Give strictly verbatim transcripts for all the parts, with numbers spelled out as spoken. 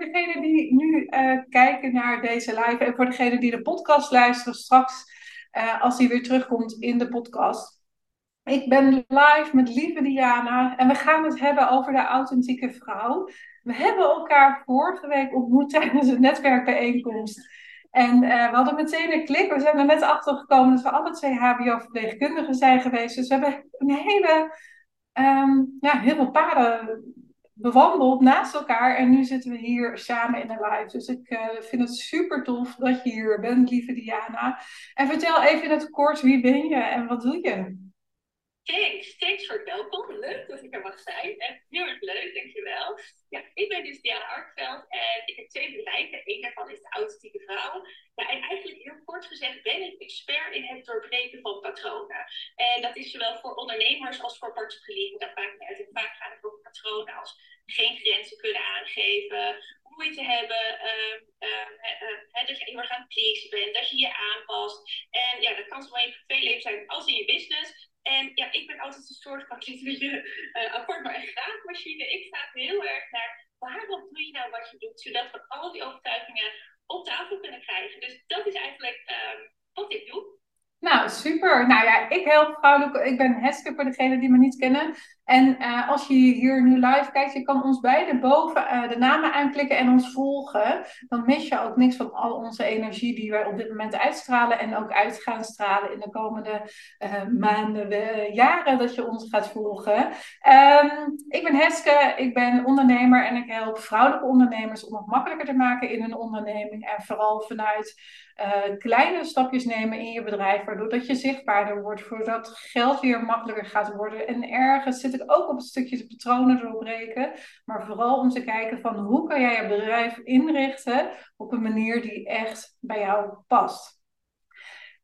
voor degenen die nu uh, kijken naar deze live en voor degenen die de podcast luisteren straks, uh, als die weer terugkomt in de podcast. Ik ben live met lieve Diana en we gaan het hebben over de authentieke vrouw. We hebben elkaar vorige week ontmoet tijdens het netwerkbijeenkomst. En uh, we hadden meteen een klik. We zijn er net achter gekomen dat we alle twee H B O-verpleegkundigen zijn geweest. Dus we hebben een hele, um, ja, heel veel paden bewandeld naast elkaar. En nu zitten we hier samen in een live. Dus ik uh, vind het super tof dat je hier bent, lieve Diana. En vertel even in het kort, wie ben je en wat doe je? Thanks, thanks voor het welkom. Leuk dat ik er mag zijn. Echt heel erg leuk, dankjewel. Ja, ik ben dus Diana Arkeveld en ik heb twee bedrijven. Eén daarvan is de Autistische Vrouw. Ja, en eigenlijk heel kort gezegd ben ik expert in het doorbreken van patronen. En dat is zowel voor ondernemers als voor particulieren. Dat maakt niet uit. En vaak gaat het over patronen als geen grenzen kunnen aangeven, moeite hebben, uh, uh, uh, uh, dat je heel erg aan het pleasen bent, dat je je aanpast. En ja, dat kan zowel in je privéleven zijn als in je business. En ja, ik ben altijd een soort van uh, akkoord maar een graafmachine. Ik vraag heel erg naar waarom doe je nou wat je doet, zodat we al die overtuigingen op tafel kunnen krijgen. Dus dat is eigenlijk uh, wat ik doe. Nou, super. Nou ja, ik help vrouwelijke. Ik ben Heske voor degenen die me niet kennen. En uh, als je hier nu live kijkt, je kan ons beide boven uh, de namen aanklikken en ons volgen. Dan mis je ook niks van al onze energie die wij op dit moment uitstralen en ook uit gaan stralen in de komende uh, maanden, uh, jaren dat je ons gaat volgen. Um, ik ben Heske, ik ben ondernemer en ik help vrouwelijke ondernemers om het makkelijker te maken in hun onderneming. En vooral vanuit uh, kleine stapjes nemen in je bedrijf, waardoor dat je zichtbaarder wordt, voordat geld weer makkelijker gaat worden. En ergens zit ik ook op het stukje de patronen doorbreken, maar vooral om te kijken van hoe kan jij je bedrijf inrichten op een manier die echt bij jou past.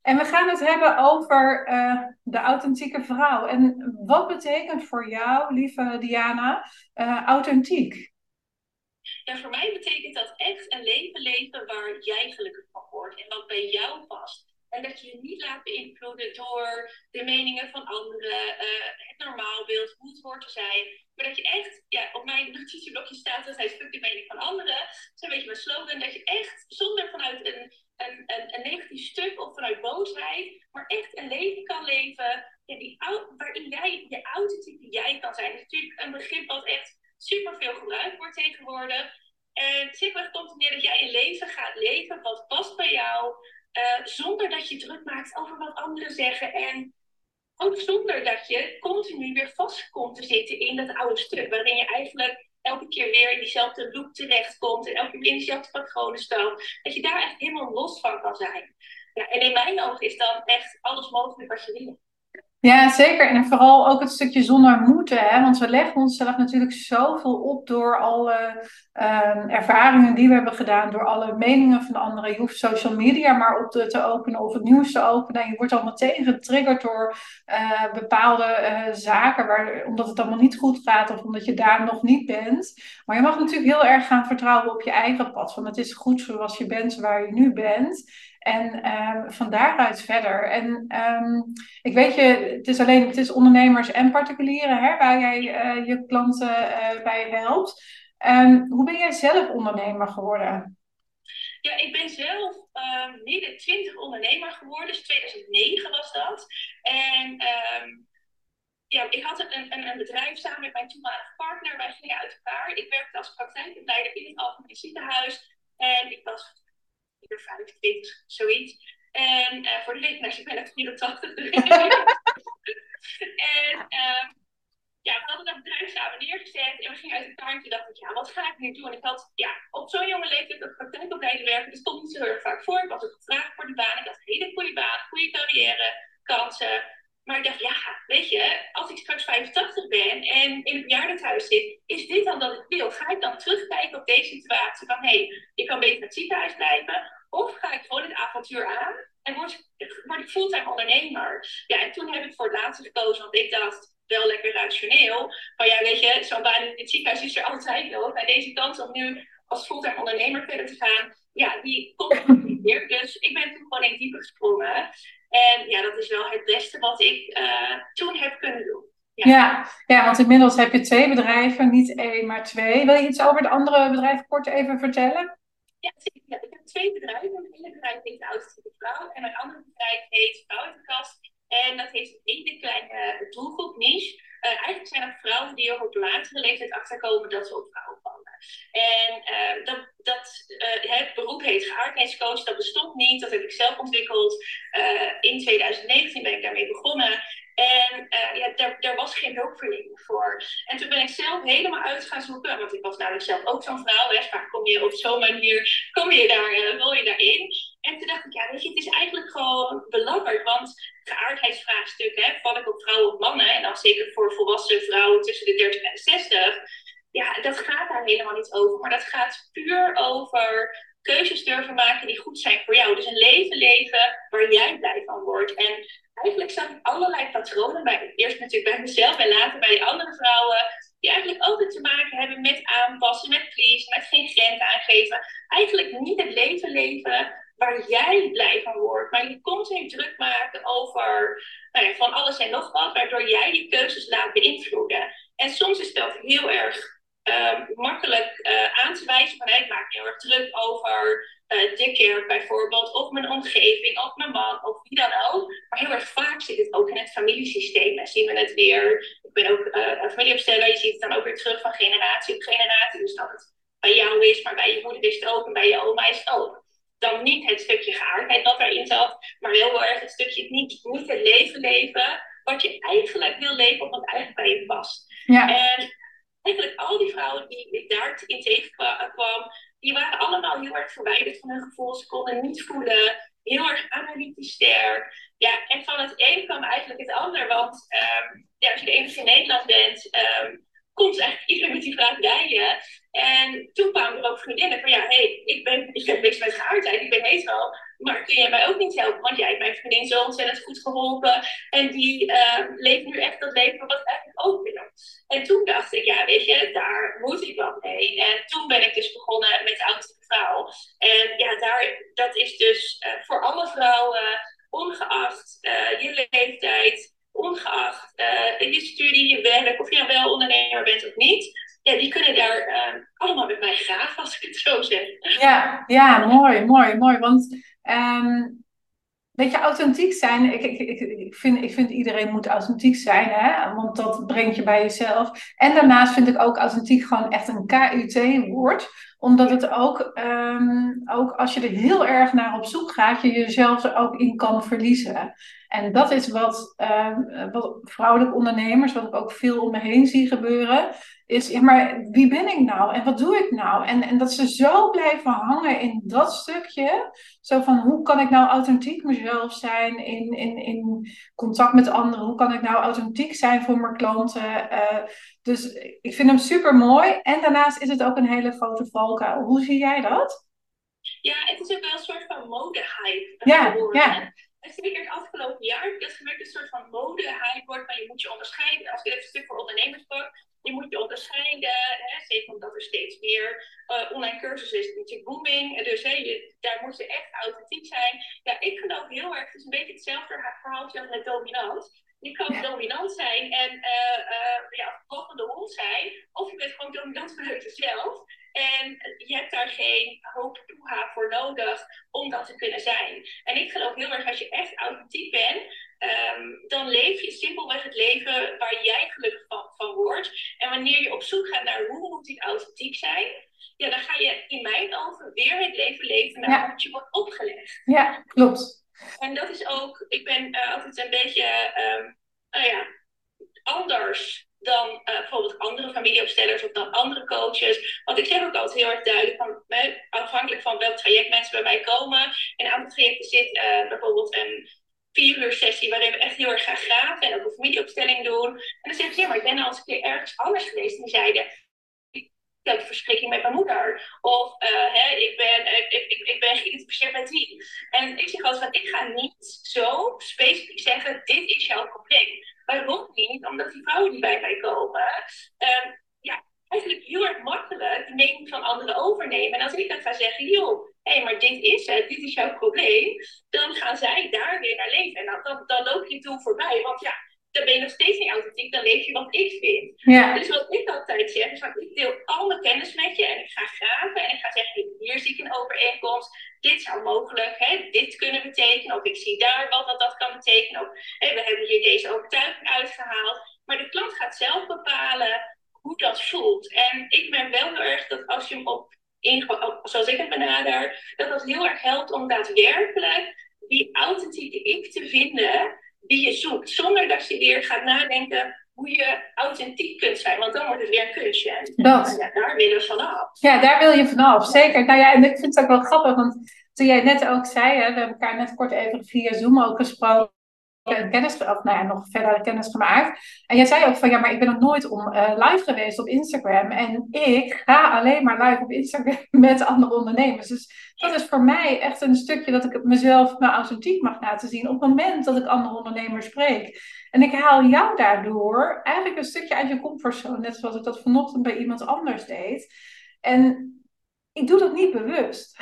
En we gaan het hebben over uh, de authentieke vrouw. En wat betekent voor jou, lieve Diana, uh, authentiek? Ja, voor mij betekent dat echt een leven leven waar jij gelukkig van wordt en wat bij jou past. En dat je je niet laat beïnvloeden door de meningen van anderen, uh, het normaalbeeld, hoe het hoort te zijn. Maar dat je echt, ja, op mijn notitieblokje staat, dat hij fuck de mening van anderen. Dat is een beetje mijn slogan. Dat je echt, zonder vanuit een, een, een, een negatief stuk of vanuit boosheid, maar echt een leven kan leven ja, die, waarin jij je authentieke jij kan zijn. Dat is natuurlijk een begrip wat echt superveel gebruikt wordt tegenwoordig. En simpelweg komt het neer dat jij een leven gaat leven wat past bij jou. Uh, zonder dat je druk maakt over wat anderen zeggen. En ook zonder dat je continu weer vast komt te zitten in dat oude stuk. Waarin je eigenlijk elke keer weer in diezelfde loop terechtkomt. En elke keer in diezelfde patronen staat. Dat je daar echt helemaal los van kan zijn. Ja, en in mijn ogen is dan echt alles mogelijk wat je wil. Ja, zeker. En vooral ook het stukje zonder moeten. Hè? Want we leggen onszelf natuurlijk zoveel op door alle uh, ervaringen die we hebben gedaan. Door alle meningen van anderen. Je hoeft social media maar op de, te openen of het nieuws te openen. En je wordt al meteen getriggerd door uh, bepaalde uh, zaken. Waar, omdat het allemaal niet goed gaat of omdat je daar nog niet bent. Maar je mag natuurlijk heel erg gaan vertrouwen op je eigen pad. Van het is goed zoals je bent, waar je nu bent. En um, van daaruit verder. En um, ik weet je, het is alleen het is ondernemers en particulieren hè, waar jij uh, je klanten uh, bij helpt. Um, hoe ben jij zelf ondernemer geworden? Ja, ik ben zelf um, midden twintig ondernemer geworden. Dus tweeduizend negen was dat. En um, ja, ik had een, een, een bedrijf samen met mijn toenmalige partner. Wij gingen uit elkaar. Ik werkte als praktijkbegeleider in het algemeen ziekenhuis. En ik was... vijfentwintig, zoiets. En uh, voor de rekenaars, ik ben uit vierentachtig. En uh, ja, we hadden dat bedrijf samen neergezet. En we gingen uit elkaar en toen dacht ik, ja, wat ga ik nu doen? En ik had ja, op zo'n jonge leeftijd een praktijkopleiding werken. Dat stond niet zo heel erg vaak voor. Ik was ook gevraagd voor de baan. Ik had een hele goede baan, goede carrière, kansen. Maar ik dacht, ja, weet je, als ik straks vijfentachtig ben en in het bejaardentehuis zit, is dit dan dat ik wil? Ga ik dan terugkijken op deze situatie van, hé, hey, ik kan beter naar het ziekenhuis blijven? Of ga ik gewoon het avontuur aan en word, word ik fulltime ondernemer? Ja, en toen heb ik voor het laatste gekozen, want ik dacht, wel lekker rationeel. Maar ja, weet je, zo'n baan in het ziekenhuis is er altijd nog. En deze kans om nu als fulltime ondernemer verder te gaan, ja, die komt niet meer. Dus ik ben toen gewoon in dieper gesprongen. En ja, dat is wel het beste wat ik uh, toen heb kunnen doen. Ja. Ja, ja, want inmiddels heb je twee bedrijven, niet één, maar twee. Wil je iets over het andere bedrijf kort even vertellen? Ja, zeker. Ik heb twee bedrijven. Mijn ene bedrijf heet de Autistische Vrouw en mijn andere bedrijf heet Vrouwenkast. En dat heeft een hele kleine doelgroep niche. Uh, eigenlijk zijn dat vrouwen die er op latere leeftijd achterkomen dat ze op vrouwen vallen. En uh, dat, dat uh, het beroep heet geaardheidscoach. Dat bestond niet. Dat heb ik zelf ontwikkeld. Uh, in twintig negentien ben ik daarmee begonnen. En uh, ja, daar, daar was geen hulpverlening voor. En toen ben ik zelf helemaal uit gaan zoeken. Want ik was namelijk zelf ook zo'n vrouw. Hè. Vaak kom je op zo'n manier, kom je daar, uh, wil je daarin. En toen dacht ik, ja, weet je, het is eigenlijk gewoon belabberd. Want geaardheidsvraagstuk, hè, val ik op vrouwen of mannen? En dan zeker voor volwassen vrouwen tussen de dertig en de zestig. Ja, dat gaat daar helemaal niet over. Maar dat gaat puur over keuzes durven maken die goed zijn voor jou. Dus een leven leven waar jij blij van wordt. En eigenlijk zag ik allerlei patronen bij. Eerst natuurlijk bij mezelf en later bij die andere vrouwen. Die eigenlijk ook te maken hebben met aanpassen, met please, met geen grenzen aangeven. Eigenlijk niet het leven leven waar jij blij van wordt. Maar je continu druk maken over nou ja, van alles en nog wat. Waardoor jij die keuzes laat beïnvloeden. En soms is dat heel erg Uh, makkelijk uh, aan te wijzen, maar ik maak me heel erg druk over uh, de kerk bijvoorbeeld, of mijn omgeving, of mijn man, of wie dan ook. Maar heel erg vaak zit het ook in het familiesysteem. En zien we het weer, ik ben ook uh, een familieopsteller, je ziet het dan ook weer terug van generatie op generatie. Dus dat het bij jou is, maar bij je moeder is het ook, en bij je oma is het ook. Dan niet het stukje geaardheid dat daarin zat, maar heel erg het stukje niet, niet het leven leven, wat je eigenlijk wil leven, of wat eigenlijk bij je past. Ja. En eigenlijk al die vrouwen die ik daarin tegenkwam, die waren allemaal heel erg verwijderd van hun gevoel. Ze konden niet voelen, heel erg analytisch sterk. Ja, en van het een kwam eigenlijk het ander. Want um, ja, als je de enige in Nederland bent, um, komt eigenlijk iedereen met die vraag bij je. En toen kwamen er ook vriendinnen van, ja, hé, hey, ik, ben, ik heb niks met geaardheid, ik ben hetero. Maar kun jij mij ook niet helpen? Want jij hebt mijn vriendin zo ontzettend goed geholpen. En die uh, leeft nu echt dat leven wat eigenlijk ook wil. En toen dacht ik, ja, weet je, daar moet ik wat mee. En toen ben ik dus begonnen met de Autistische Vrouw. En ja, daar, dat is dus uh, voor alle vrouwen, ongeacht uh, je leeftijd, ongeacht uh, je studie, je werk, of je wel ondernemer bent of niet. Ja, die kunnen daar uh, allemaal met mij graag, als ik het zo zeg. Ja, ja, mooi, mooi, mooi. Want um, weet je, authentiek zijn. Ik, ik, ik, ik, vind, ik vind iedereen moet authentiek zijn, hè? Want dat brengt je bij jezelf. En daarnaast vind ik ook authentiek gewoon echt een K U T-woord. Omdat het ook, um, ook als je er heel erg naar op zoek gaat, je jezelf er ook in kan verliezen. En dat is wat, um, wat vrouwelijke ondernemers, wat ik ook veel om me heen zie gebeuren, is, ja, maar wie ben ik nou? En wat doe ik nou? En, en dat ze zo blijven hangen in dat stukje, zo van, hoe kan ik nou authentiek mezelf zijn in, in, in contact met anderen? Hoe kan ik nou authentiek zijn voor mijn klanten? Uh, dus ik vind hem super mooi. En daarnaast is het ook een hele grote valkuil. Hoe zie jij dat? Ja, het is ook wel een soort van modehype. Ja, ja. En zeker het afgelopen jaar heb ik dat gemerkt, een soort van modehype wordt, maar je moet je onderscheiden. Als ik even een stuk voor ondernemers pak, je moet je onderscheiden. Hè, zeker omdat er steeds meer uh, online cursussen is, natuurlijk booming. Dus hè, je, daar moet je echt authentiek zijn. Ja, ik geloof heel erg, het is een beetje hetzelfde verhaaltje als het dominant. Je kan ja. dominant zijn en uh, uh, ja, volgende hond zijn, of je bent gewoon dominant vanuit jezelf. En je hebt daar geen hoop toeha voor nodig om dat te kunnen zijn. En ik geloof heel erg, als je echt authentiek bent, um, dan leef je simpelweg het leven waar jij gelukkig van, van wordt. En wanneer je op zoek gaat naar hoe moet ik authentiek zijn, ja, dan ga je in mijn ogen weer het leven leven naar ja. wat je wordt opgelegd. Ja, klopt. En dat is ook, ik ben uh, altijd een beetje, um, nou ja, anders dan uh, bijvoorbeeld andere familieopstellers of dan andere coaches. Want ik zeg ook altijd heel erg duidelijk, van, afhankelijk van welk traject mensen bij mij komen. In een aantal trajecten zit uh, bijvoorbeeld een vier uur sessie waarin we echt heel erg gaan graven en ook een familieopstelling doen. En dan zeggen ze, ja, maar ik ben al eens een keer ergens anders geweest. En die zeiden, ik heb verschrikking met mijn moeder. Of uh, hè, ik ben, ik, ik, ik ben geïnteresseerd met wie. En ik zeg altijd van, ik ga niet zo specifiek zeggen, dit is jouw probleem. Waarom niet? Omdat die vrouwen die bij mij komen, um, ja, eigenlijk heel erg makkelijk de mening van anderen overnemen. En als ik dan ga zeggen, joh, hé, hey, maar dit is het, dit is jouw probleem, dan gaan zij daar weer naar leven. En dan, dan, dan loop je het doel voorbij, want ja, dan ben je nog steeds niet authentiek, dan leef je wat ik vind. Ja. Dus wat ik altijd zeg is, van, ik deel al mijn kennis met je en ik ga graven en ik ga zeggen, hier zie ik een overeenkomst, dit zou mogelijk, hè, dit kunnen betekenen, of ik zie daar wat, wat dat kan betekenen, of hè, we hebben hier deze overtuiging uitgehaald. Maar de klant gaat zelf bepalen hoe dat voelt. En ik merk wel heel erg dat als je hem op, in, op zoals ik het benader, dat dat heel erg helpt om daadwerkelijk die authentieke ik te vinden die je zoekt. Zonder dat je weer gaat nadenken hoe je authentiek kunt zijn. Want dan wordt het weer een kunstje. Dat. Ja, daar wil je vanaf. Ja, daar wil je vanaf. Zeker. Nou ja, en ik vind het ook wel grappig. Want toen jij net ook zei, hè, we hebben elkaar net kort even via Zoom ook gesproken. Kennis, of nou ja, nog verder kennis gemaakt. En jij zei ook van, ja, maar ik ben nog nooit om, uh, live geweest op Instagram. En ik ga alleen maar live op Instagram met andere ondernemers. Dus dat is voor mij echt een stukje dat ik mezelf mijn authentiek mag laten zien. Op het moment dat ik andere ondernemers spreek. En ik haal jou daardoor eigenlijk een stukje uit je comfortzone. Net zoals ik dat vanochtend bij iemand anders deed. En ik doe dat niet bewust.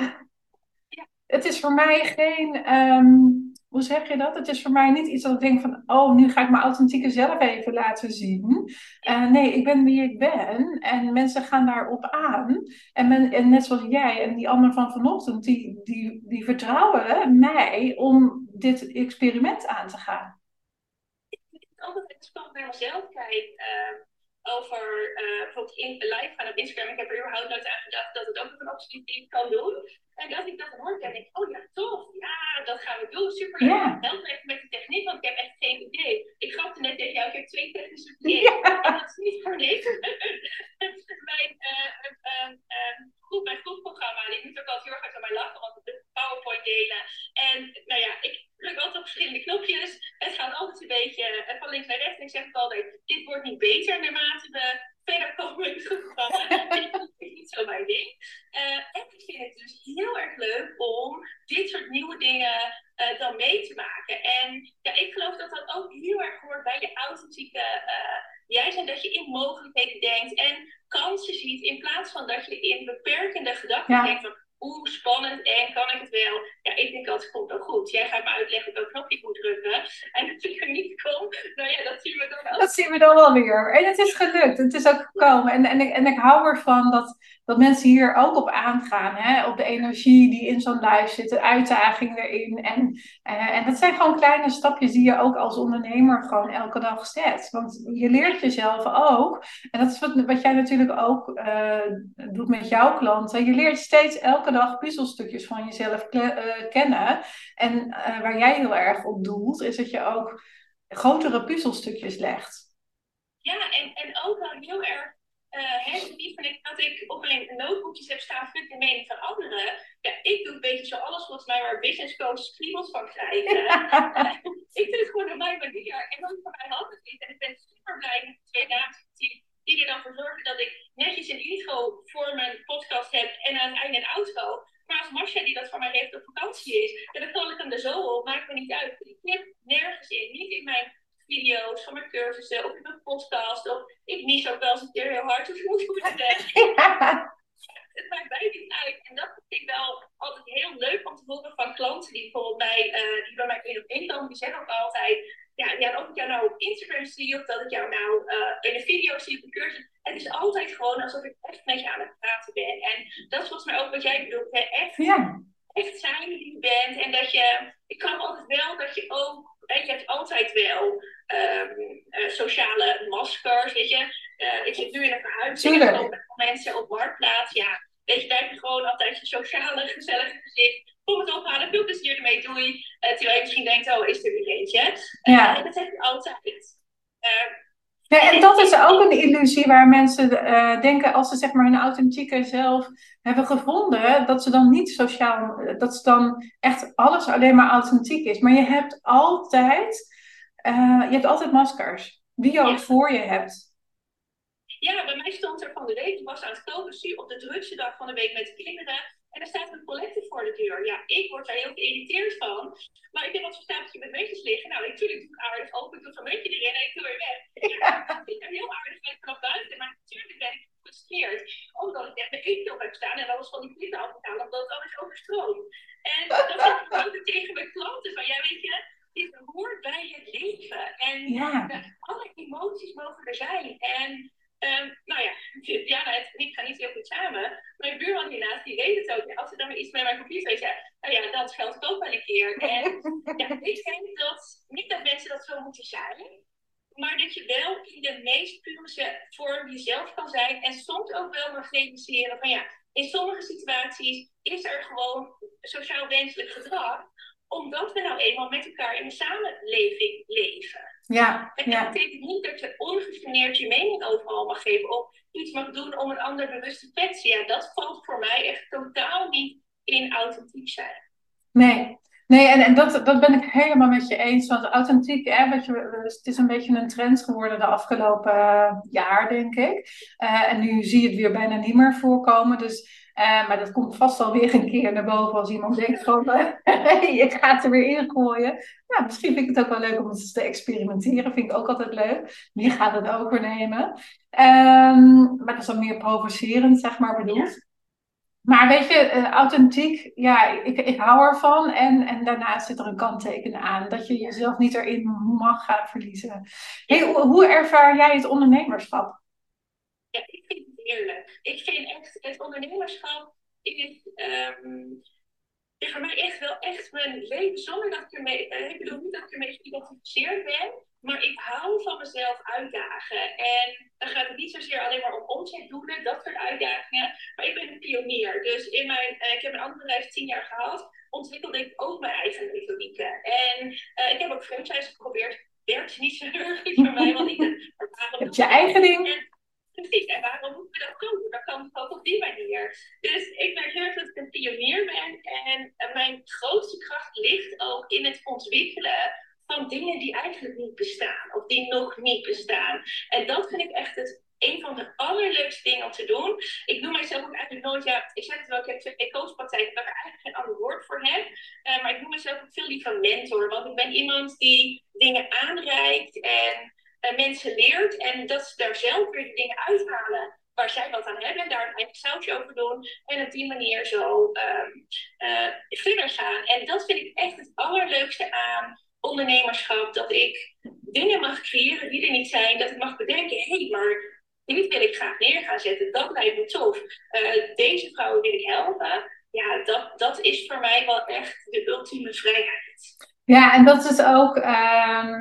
Ja. Het is voor mij geen... Um, Hoe zeg je dat? Het is voor mij niet iets dat ik denk van... oh, nu ga ik mijn authentieke zelf even laten zien. Uh, nee, ik ben wie ik ben. En mensen gaan daarop aan. En, men, en net zoals jij en die anderen van vanochtend... Die, die, die vertrouwen mij om dit experiment aan te gaan. Ik vind het altijd spannend naar mezelf kijken... Uh... over uh, bijvoorbeeld in, live gaan op Instagram. Ik heb er überhaupt nooit aan gedacht dat het ook een optie die ik kan doen. En dat ik dat dan hoor, dan denk ik, oh ja, tof, ja, dat gaan we doen, super leuk. Yeah. Help me even met de techniek, want ik heb echt geen idee. Ik grapte net tegen jou, ik heb twee technische ideeën. Yeah. En dat is niet voor niks. mijn, uh, uh, uh, groep, mijn groepprogramma, die moet ook altijd heel erg hard aan mij lachen, want de PowerPoint delen. En nou ja, ik druk altijd op verschillende knopjes. Het gaat altijd een beetje van links naar rechts. En ik zeg altijd, dit wordt niet beter naarmate we verder komen in het programma. Dit is niet zo mijn ding. Uh, en ik vind het dus heel erg leuk om dit soort nieuwe dingen uh, dan mee te maken. En ja, ik geloof dat dat ook heel erg hoort bij je authentieke uh, jij zijn. Dat je in mogelijkheden denkt en kansen ziet. In plaats van dat je in beperkende gedachten ja. denkt. Oeh, spannend en kan ik het wel? Ja, ik denk altijd, komt wel goed. Jij gaat me uitleggen welk knopje ik moet drukken. En dat ik er niet kom, nou ja, dat zien we dan wel. Dat zien we dan wel weer. En het is gelukt. Het is ook gekomen. En, en, ik, en ik hou ervan dat, dat mensen hier ook op aangaan. Hè? Op de energie die in zo'n live zit. De uitdaging erin. En, uh, en dat zijn gewoon kleine stapjes die je ook als ondernemer gewoon elke dag zet. Want je leert jezelf ook. En dat is wat, wat jij natuurlijk ook uh, doet met jouw klanten. Je leert steeds elke dag puzzelstukjes van jezelf uh, kennen. En uh, waar jij heel erg op doelt, is dat je ook grotere puzzelstukjes legt. Ja, en, en ook wel heel erg hersenlief uh, dat ik op mijn notebookjes heb staan, vind de mening van anderen. Ja, ik doe een beetje zo alles volgens mij waar business coaches kriebels van krijgen. Ja. Uh, ik doe het gewoon op mijn manier. En dan van mijn handen zit. En ik ben super blij met de twee dames die Die er dan voor zorgen dat ik netjes een intro voor mijn podcast heb en aan het einde een outro. Maar als Marcia die dat van mij heeft op vakantie is, dan knal ik hem er zo op, maakt me niet uit. Ik knip nergens in, niet in mijn video's, van mijn cursussen of in mijn podcast. Of ik mis ook wel eens een keer heel hard of moet goed zeggen. Ja. Het maakt mij niet uit. En dat vind ik wel altijd heel leuk om te horen van klanten die bijvoorbeeld bij, uh, die bij mij in op inkomen, die zeggen ook altijd. Ja, ja, of ik jou nou op Instagram zie, of dat ik jou nou uh, in de video zie, op de cursus. Het is altijd gewoon alsof ik echt met je aan het praten ben. En dat is volgens mij ook wat jij bedoelt. Hè? Echt, ja. echt zijn wie je bent. En dat je, ik kan altijd wel dat je ook, hè, je hebt altijd wel um, uh, sociale maskers, weet je. Uh, ik zit nu in een verhuizing met mensen op marktplaats. Ja, weet je, daar heb je gewoon altijd je sociale, gezellige gezicht. Kom het ophalen, veel plezier ermee, doei. Uh, terwijl je misschien denkt, oh, is er weer eentje. Uh, ja. En dat zeg ik altijd. Uh, ja, en, en dat is ook een illusie waar mensen uh, denken, als ze zeg maar hun authentieke zelf hebben gevonden, dat ze dan niet sociaal, dat ze dan echt alles alleen maar authentiek is. Maar je hebt altijd, uh, je hebt altijd maskers, wie je ook ja. voor je hebt. Ja, bij mij stond er van de week, ik was aan het koken, op de drukste dag van de week met de kinderen. En er staat een collecte voor de deur. Ja, ik word daar heel geïrriteerd van. Maar ik heb wat voor stapeltje met muntjes liggen. Nou, natuurlijk doe ik aardig open. Ik doe zo'n muntje erin en ik doe weer weg. Ja, ik zit er heel aardig met vanaf buiten. Maar natuurlijk ben ik gefrustreerd. Omdat ik net mijn eten op heb staan en alles van die vrienden afgehaald. Omdat het alles overstroomt. En dat zeg ik ook tegen mijn klanten. Van, ja, weet je, dit hoort bij het leven. En ja. alle emoties mogen er zijn. En um, nou ja, Diana en ik gaan niet heel goed samen. Mijn buurman hiernaast, die weet het ook. Ja, als er dan weer iets met mijn computer is, ja, nou ja, dat geldt ook wel een keer. En ja, ik vind dat niet dat mensen dat zo moeten zijn. Maar dat je wel in de meest pure vorm jezelf kan zijn. En soms ook wel mag realiseren van ja, in sommige situaties is er gewoon sociaal wenselijk gedrag. Omdat we nou eenmaal met elkaar in een samenleving leven. Ja, en dat ja. betekent niet dat je ongegeneerd je mening overal mag geven. Of iets mag doen om een ander bewust te kwetsen. Ja, dat valt voor mij echt totaal niet in authentiek zijn. Nee. Nee, en, en dat, dat ben ik helemaal met je eens. Want authentiek, hè, wat je, het is een beetje een trend geworden de afgelopen uh, jaar, denk ik. Uh, en nu zie je het weer bijna niet meer voorkomen. Dus, uh, maar dat komt vast alweer een keer naar boven als iemand denkt van, uh, je gaat er weer in gooien. Nou, misschien vind ik het ook wel leuk om eens te experimenteren. Vind ik ook altijd leuk. Wie gaat het overnemen? Um, maar dat is dan meer provocerend, zeg maar, bedoeld. Ja. Maar weet je, authentiek, ja, ik, ik hou ervan. En, en daarnaast zit er een kantteken aan. Dat je jezelf niet erin mag gaan verliezen. Hey, hoe, hoe ervaar jij het ondernemerschap? Ja, ik vind het heerlijk. Ik vind echt, het ondernemerschap is um, voor mij echt wel echt mijn leven. Zonder dat ik ermee, ik bedoel niet dat ik ermee geïdentificeerd ben. Maar ik hou van mezelf uitdagen. En dan gaat het niet zozeer alleen maar om omzetdoelen, dat soort uitdagingen. Maar ik ben een pionier. Dus in mijn, uh, ik heb een ander bedrijf tien jaar gehad. Ontwikkelde ik ook mijn eigen methodieken. En uh, ik heb ook franchise geprobeerd. Werkt niet zo heel goed voor mij. Want ik dacht, waarom heb je eigen ding? Precies. En waarom moeten we dat doen? Dat kan ook op die manier. Dus ik merk heel erg dat ik een pionier ben. En uh, mijn grootste kracht ligt ook in het ontwikkelen van dingen die eigenlijk niet bestaan. Of die nog niet bestaan. En dat vind ik echt het, een van de allerleukste dingen om te doen. Ik noem mijzelf ook eigenlijk nooit... Ja, ik zeg het wel, ik heb twee coachpraktijken, waar ik eigenlijk geen ander woord voor heb. Uh, maar ik noem mezelf ook veel liever mentor. Want ik ben iemand die dingen aanreikt en uh, mensen leert. En dat ze daar zelf weer de dingen uithalen waar zij wat aan hebben. En daar een eigen sausje over doen. En op die manier zo um, uh, verder gaan. En dat vind ik echt het allerleukste aan ondernemerschap, dat ik dingen mag creëren die er niet zijn, dat ik mag bedenken, hé, hey, maar dit wil ik graag neer gaan zetten, dat lijkt me tof. Uh, deze vrouwen wil ik helpen. Ja, dat, dat is voor mij wel echt de ultieme vrijheid. Ja, en dat is ook uh,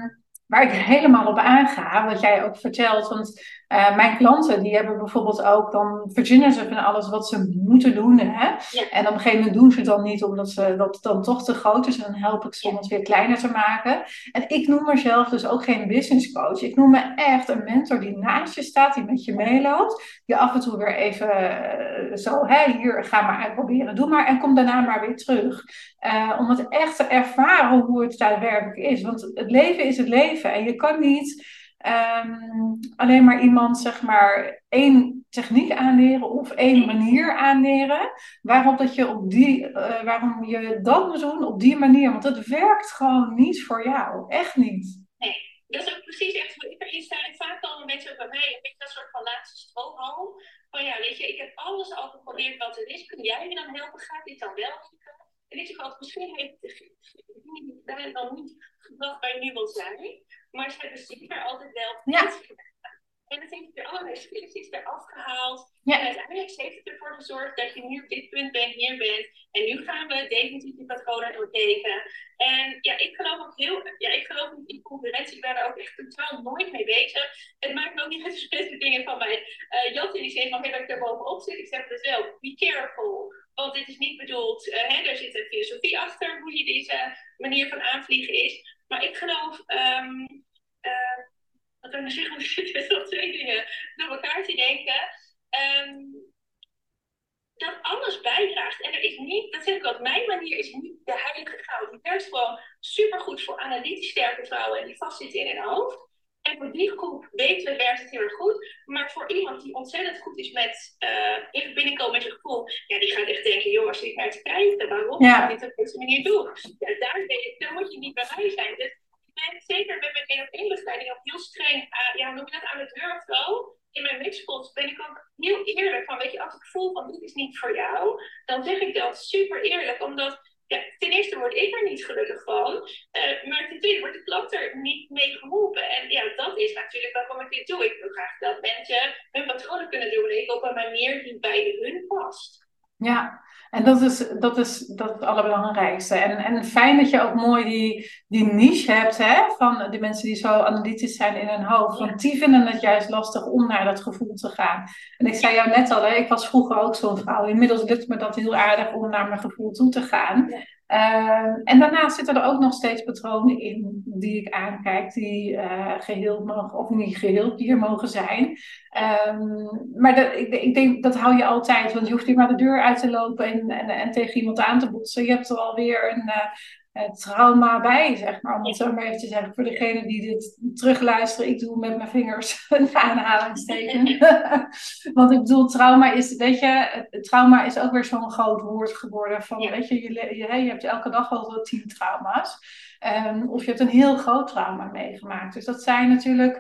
waar ik helemaal op aanga, wat jij ook vertelt, want Uh, mijn klanten, die hebben bijvoorbeeld ook, dan verzinnen ze van alles wat ze moeten doen. Hè? Ja. En op een gegeven moment doen ze het dan niet, omdat ze dat dan toch te groot is. En dan help ik ze om het weer kleiner te maken. En ik noem mezelf dus ook geen business coach. Ik noem me echt een mentor die naast je staat, die met je meeloopt. Die af en toe weer even uh, zo, hey, hier, ga maar uitproberen, doe maar. En kom daarna maar weer terug. Uh, om het echt te ervaren hoe het daadwerkelijk is. Want het leven is het leven. En je kan niet Um, alleen maar iemand, zeg maar, één techniek aanleren of één manier aanleren, waarop dat je op die, uh, waarom je dat moet doen op die manier, want het werkt gewoon niet voor jou, echt niet. Nee, dat is ook precies echt hoe ik erin sta. En vaak komen mensen ook bij mij, ik denk dat soort van laatste strohalm, van ja, weet je, ik heb alles al geprobeerd wat er is, kun jij me dan helpen, gaat dit dan wel? En ik zeg altijd, misschien heeft het dan niet gebracht waar je nu wil zijn, maar ze hebben zeker altijd wel ja. iets gedaan. En dat heeft er allerlei skills eraf gehaald. Ja. En uiteindelijk heeft het ervoor gezorgd dat je nu op dit punt bent, hier bent. En nu gaan we definitief die patronen doorkijken. En ja, ik geloof ook heel, ja, ik geloof niet in concurrentie. Ik ben daar ook echt totaal nooit mee bezig. Het maakt me ook niet uit de beste dingen van mij. Uh, Jat in die zin van, hey, dat ik daar bovenop zit. Ik zeg dus wel, be careful. Want dit is niet bedoeld, uh, hè, daar zit een filosofie achter hoe je deze manier van aanvliegen is. Maar ik geloof, um, uh, wat kan ik zeggen, hoe zit het op twee dingen door elkaar te denken, um, dat alles bijdraagt. En er is niet, dat zeg ik ook, mijn manier is niet de heilige vrouw. Die werkt gewoon supergoed voor analytisch sterke vrouwen en die vastzitten in hun hoofd. En voor die groep weten we, werkt het heel erg goed. Maar voor iemand die ontzettend goed is met uh, in verbinding komen met zijn gevoel, ja, die gaat echt denken, joh, als ik naar te kijken, waarom ja. ik dit op deze manier doen? Ja, daar, daar moet je niet bij mij zijn. Dus ik ben zeker met mijn één op één begeleiding ook heel streng, uh, ja, noem je dat aan de deur of zo? In mijn mixpods ben ik ook heel eerlijk van, weet je, als ik voel van dit is niet voor jou, dan zeg ik dat super eerlijk, omdat ja, ten eerste word ik er niet gelukkig van. Uh, maar ten tweede wordt de klant er niet mee geholpen. En ja, dat is natuurlijk waarom ik dit doe. Ik wil graag dat mensen hun patronen kunnen doorbreken op een manier die bij hun past. Ja, en dat is, dat is, dat het allerbelangrijkste. En, en fijn dat je ook mooi die, die niche hebt, hè, van de mensen die zo analytisch zijn in hun hoofd. Ja. Want die vinden het juist lastig om naar dat gevoel te gaan. En ik zei jou net al, hè, ik was vroeger ook zo'n vrouw. Inmiddels lukt me dat heel aardig om naar mijn gevoel toe te gaan. Ja. Uh, en daarnaast zitten er ook nog steeds patronen in die ik aankijk, die uh, geheel mogen, of niet geheel, die er mogen zijn. Um, maar dat, ik, ik denk, dat hou je altijd, want je hoeft niet maar de deur uit te lopen en, en, en tegen iemand aan te botsen. Je hebt er alweer een uh, trauma bij, zeg maar, om het zo maar even te zeggen. Voor degene die dit terugluisteren, ik doe met mijn vingers een aanhalingsteken. Want ik bedoel, trauma is, weet je, trauma is ook weer zo'n groot woord geworden. Van, ja. Weet je, je, je, je hebt elke dag wel zo'n tien trauma's. Um, of je hebt een heel groot trauma meegemaakt. Dus dat zijn natuurlijk...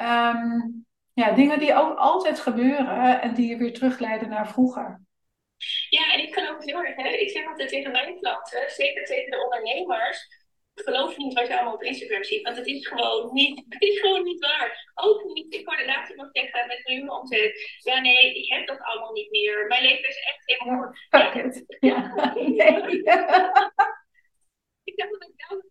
Um, Ja, dingen die ook altijd gebeuren en die je weer terugleiden naar vroeger. Ja, en ik kan ook heel erg, hè, ik zeg altijd tegen mijn klanten, zeker tegen de ondernemers, geloof niet wat je allemaal op Instagram ziet, want het is gewoon niet, het is gewoon niet waar. Ook niet, ik hoorde laatst iemand zeggen met miljoenen omzet, ja nee, ik heb dat allemaal niet meer. Mijn leven is echt helemaal... Fuck it. Ja. Nee. Ik dacht dat ik nou...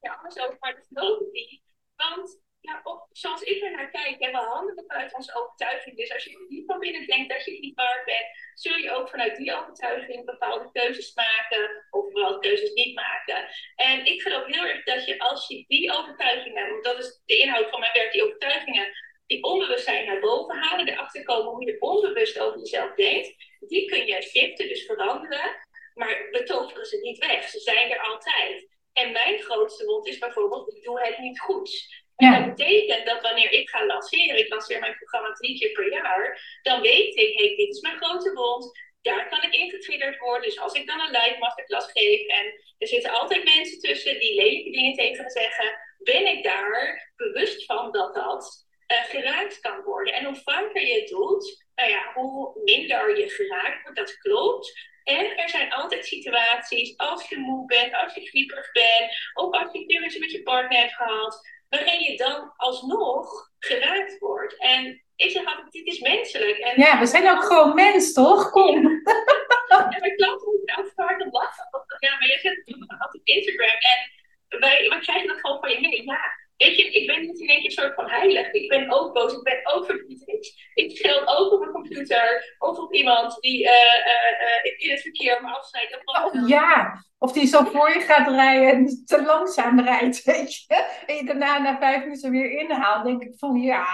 Ja, anders ook, maar dat geloof ik niet. Want... Ja, op, zoals ik er naar kijk, en we handelen vanuit onze overtuiging. Dus als je niet van binnen denkt dat je het niet waard bent, zul je ook vanuit die overtuiging bepaalde keuzes maken, of bepaalde keuzes niet maken. En ik geloof heel erg dat je, als je die overtuigingen, want dat is de inhoud van mijn werk, die overtuigingen, die onbewustzijn naar boven halen, erachter komen hoe je onbewust over jezelf denkt, die kun je shiften, dus veranderen, maar we toveren ze niet weg. Ze zijn er altijd. En mijn grootste wond is bijvoorbeeld, ik doe het niet goed. Ja. En dat betekent dat wanneer ik ga lanceren, ik lanceer mijn programma drie keer per jaar, dan weet ik, hey, dit is mijn grote wond, daar kan ik in getriggerd worden. Dus als ik dan een live masterclass geef en er zitten altijd mensen tussen die lelijke dingen tegen me zeggen, ben ik daar bewust van dat dat uh, geraakt kan worden. En hoe vaker je het doet, nou ja, hoe minder je geraakt wordt, dat klopt. En er zijn altijd situaties, als je moe bent, als je grieperig bent, of als je ruzie met je partner hebt gehad, waarin je dan alsnog geraakt wordt. En ik zeg altijd, dit is menselijk. En ja, we zijn ook gewoon mens, toch? Kom. En mijn klanten moeten altijd hard op lachen. Ja, maar je zet het altijd op Instagram. En wij, wij krijgen dat gewoon van je mee. Ja, weet je, ik ben niet in één keer een soort van heilig. Ik ben ook boos, ik ben ook verdrietig. Ik scheld ook op mijn computer. Of op iemand die uh, uh, uh, in het verkeer me afsnijdt. Oh ja. Of die zo voor je gaat rijden en te langzaam rijdt, weet je. En je daarna na vijf minuten weer inhaalt, denk ik van ja.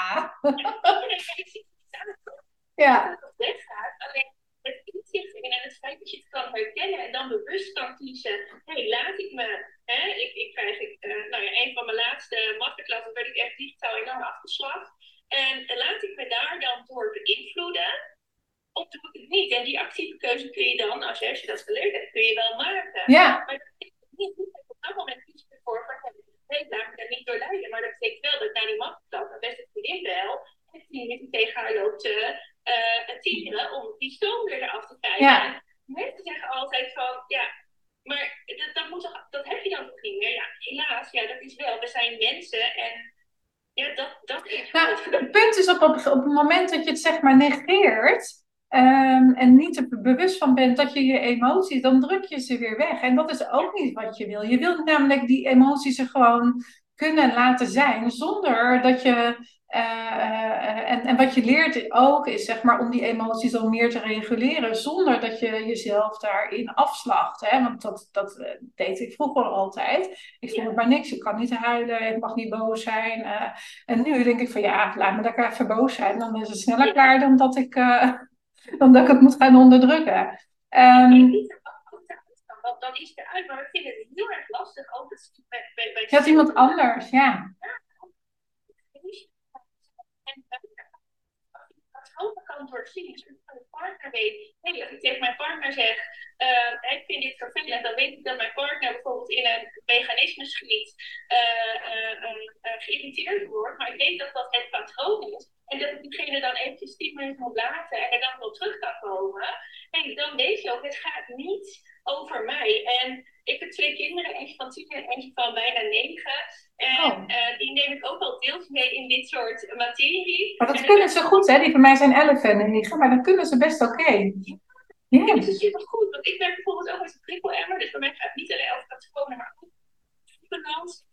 Ja. Dat het weggaat, alleen het inzicht en het feit dat je het kan herkennen en dan bewust kan kiezen. Hé, hey, laat ik me, hè, ik, ik krijg, ik, uh, nou ja, een van mijn laatste masterklassen werd ik echt digitaal enorm afgeslacht. En uh, laat ik me daar dan door beïnvloeden. Of doe ik het niet? En die actieve keuze kun je dan, als je, als je dat geleerd hebt, kun je wel maken. Ja. Maar dat betekent niet, op dat moment kies je ervoor van, nee, laat ik daar niet door leiden. Maar dat betekent wel dat na die masterclass, dan best het vriendin wel, en die minuten tegen haar loopt te uh, tieren om die stoom weer eraf te krijgen. Ja. Mensen zeggen altijd van, ja, maar dat, dat, moet toch, dat heb je dan toch niet meer? Ja, helaas, ja, dat is wel. We zijn mensen en... Ja, dat, dat is... Nou, het punt is, op, op, op het moment dat je het zeg maar negeert... Um, en niet er bewust van bent dat je je emoties, dan druk je ze weer weg. En dat is ook niet wat je wil. Je wilt namelijk die emoties er gewoon kunnen laten zijn, zonder dat je... Uh, en, en wat je leert ook is, zeg maar, om die emoties dan meer te reguleren, zonder dat je jezelf daarin afslacht. Hè? Want dat, dat deed ik vroeger altijd. Ik vond het maar niks, ik kan niet huilen, ik mag niet boos zijn. Uh, en nu denk ik van ja, laat me lekker even boos zijn. Dan is het sneller klaar dan dat ik... Uh, Omdat ik het moet gaan onderdrukken. Um, Want dan is het eruit, maar we vinden het heel erg lastig. Ook bij, bij, bij dat is iemand anders, ja. En dat ook kan doorzien. Dus als mijn partner weet, hey, als ik tegen mijn partner zeg, uh, ik vind dit vervelend, dan weet ik dat mijn partner bijvoorbeeld in een mechanisme schiet, uh, uh, uh, uh, geïrriteerd wordt. Maar ik weet dat dat het patroon is. En dat ik diegene dan eventjes tien minuten moet laten en er dan wel terug kan komen. En dan weet je ook, het gaat niet over mij. En ik heb twee kinderen, eentje van tien en eentje van bijna negen. En oh. uh, die neem ik ook al deels mee in dit soort materie. Maar dat en kunnen ze goed, hè? Die van mij zijn elf en negen, maar dat kunnen ze best oké. Okay. Ja, yes. Dat is super goed. Want ik werk bijvoorbeeld ook met een prikkelemmer. Dus bij mij gaat niet alleen over dat gewoon, maar ook balans.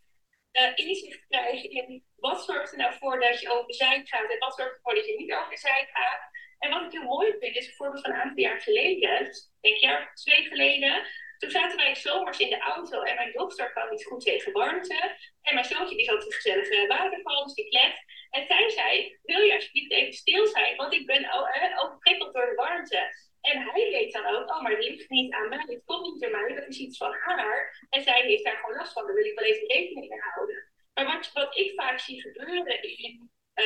Uh, inzicht krijgen in wat zorgt er nou voor dat je over zijn gaat en wat zorgt ervoor dat je niet over zijn gaat. En wat ik heel mooi vind is bijvoorbeeld van een aantal jaar geleden, dus denk een jaar of twee geleden, toen zaten wij zomers in de auto en mijn dochter kwam niet goed tegen warmte. En mijn zoontje die zat in gezellige waterval, dus die klet. En zij zei, wil je alsjeblieft even stil zijn, want ik ben al, eh, overprikkeld door de warmte. En hij weet dan ook, oh, maar het ligt niet aan mij, het komt niet aan mij, dat is iets van haar. En zij heeft daar gewoon last van, daar wil ik wel even rekening mee houden. Maar wat, wat ik vaak zie gebeuren in uh,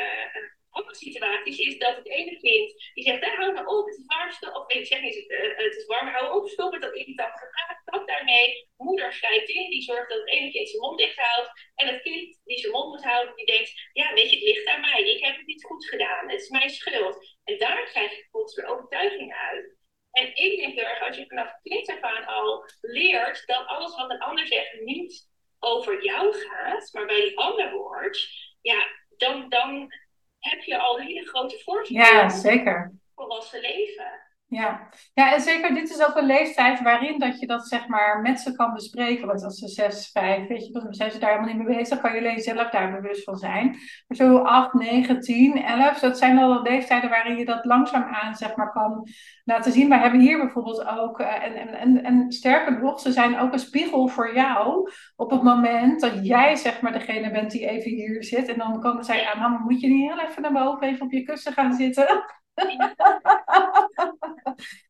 uh, andere situaties, is dat het ene kind, die zegt, daar hou nou op, het is warm, of ik zeg niet, het is warm, hou op, stop met dat irritant gepraat, kap daarmee. Moeder schrijft in, die zorgt dat het ene kind zijn mond dicht houdt. En het kind die zijn mond moet houden, die denkt, ja, weet je, het ligt aan mij, ik heb het niet goed gedaan, het is mijn schuld. En daar krijg je bijvoorbeeld weer overtuigingen uit. En ik denk heel erg, als je vanaf het kind ervan al leert dat alles wat een ander zegt niet over jou gaat, maar bij die ander hoort, ja, dan, dan heb je al een hele grote voorstelling. Ja, zeker. Volwassen leven. Ja. Ja, en zeker, dit is ook een leeftijd waarin dat je dat zeg maar met ze kan bespreken. Want als ze zes, vijf, weet je, dan zijn ze daar helemaal niet mee bezig. Kan je alleen zelf daar bewust van zijn. Maar zo acht, negen, tien, elf, dat zijn wel leeftijden waarin je dat langzaamaan zeg maar kan laten zien. We hebben hier bijvoorbeeld ook, en, en, en, en sterker nog, ze zijn ook een spiegel voor jou. Op het moment dat jij zeg maar degene bent die even hier zit. En dan komen zij aan, mama, moet je niet heel even naar boven, even op je kussen gaan zitten?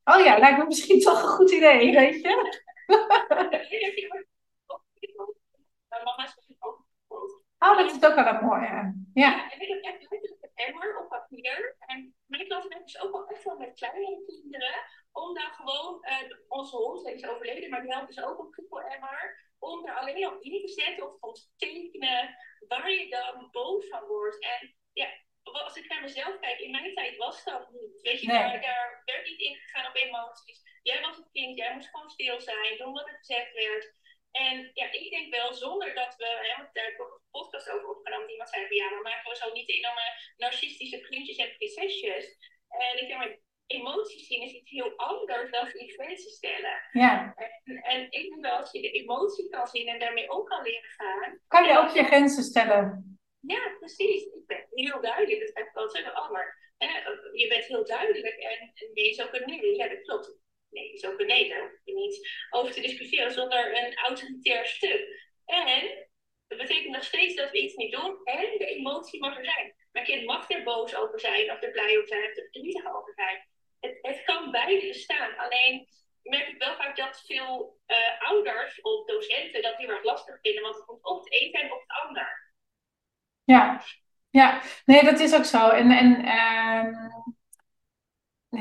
Oh ja, lijkt me misschien toch een goed idee, weet je? Oh, dat is ook wel wat mooi, ja. Ja, en ik heb echt letterlijk een emmer op papier. En mijn klanten werken dus ook wel echt wel met kleine kinderen. Om daar gewoon, eh, onze hond, hij is overleden, maar die helpt dus ook op prikkelemmer. Om er alleen op in te zetten of te tekenen waar je dan boos van wordt. En ja. Als ik naar mezelf kijk, in mijn tijd was dat niet. Weet je, nee. daar, daar werd niet ingegaan op emoties. Jij was een kind, jij moest gewoon stil zijn, doen wat er gezegd werd. En ja, ik denk wel, zonder dat we, hè, want daar heb ik ook een podcast over opgenomen, iemand zei van ja, maar maken we zo niet enorme narcistische vriendjes en prinsesjes. En ik denk, maar emoties zien is iets heel anders dan grenzen stellen. Ja. En, en ik denk wel, als je de emotie kan zien en daarmee ook kan leren gaan. Kan je ook je grenzen stellen? Ja, precies. Ik ben heel duidelijk. Dat heb ik wel zeggen. Oh, maar eh, je bent heel duidelijk. En nee is ook een nee. Ja, dat klopt. Nee is ook een nee. Daar hoef je niet over te discussiëren zonder een autoritair stuk. En dat betekent nog steeds dat we iets niet doen. En de emotie mag er zijn. Mijn kind mag er boos over zijn. Of er blij over zijn. Of er verdrietig over zijn. Het, het kan beide bestaan. Alleen merk ik wel vaak dat veel uh, ouders of docenten dat heel erg lastig vinden. Want het komt op het een zijn of het ander. Ja, ja, nee, dat is ook zo. En, en uh,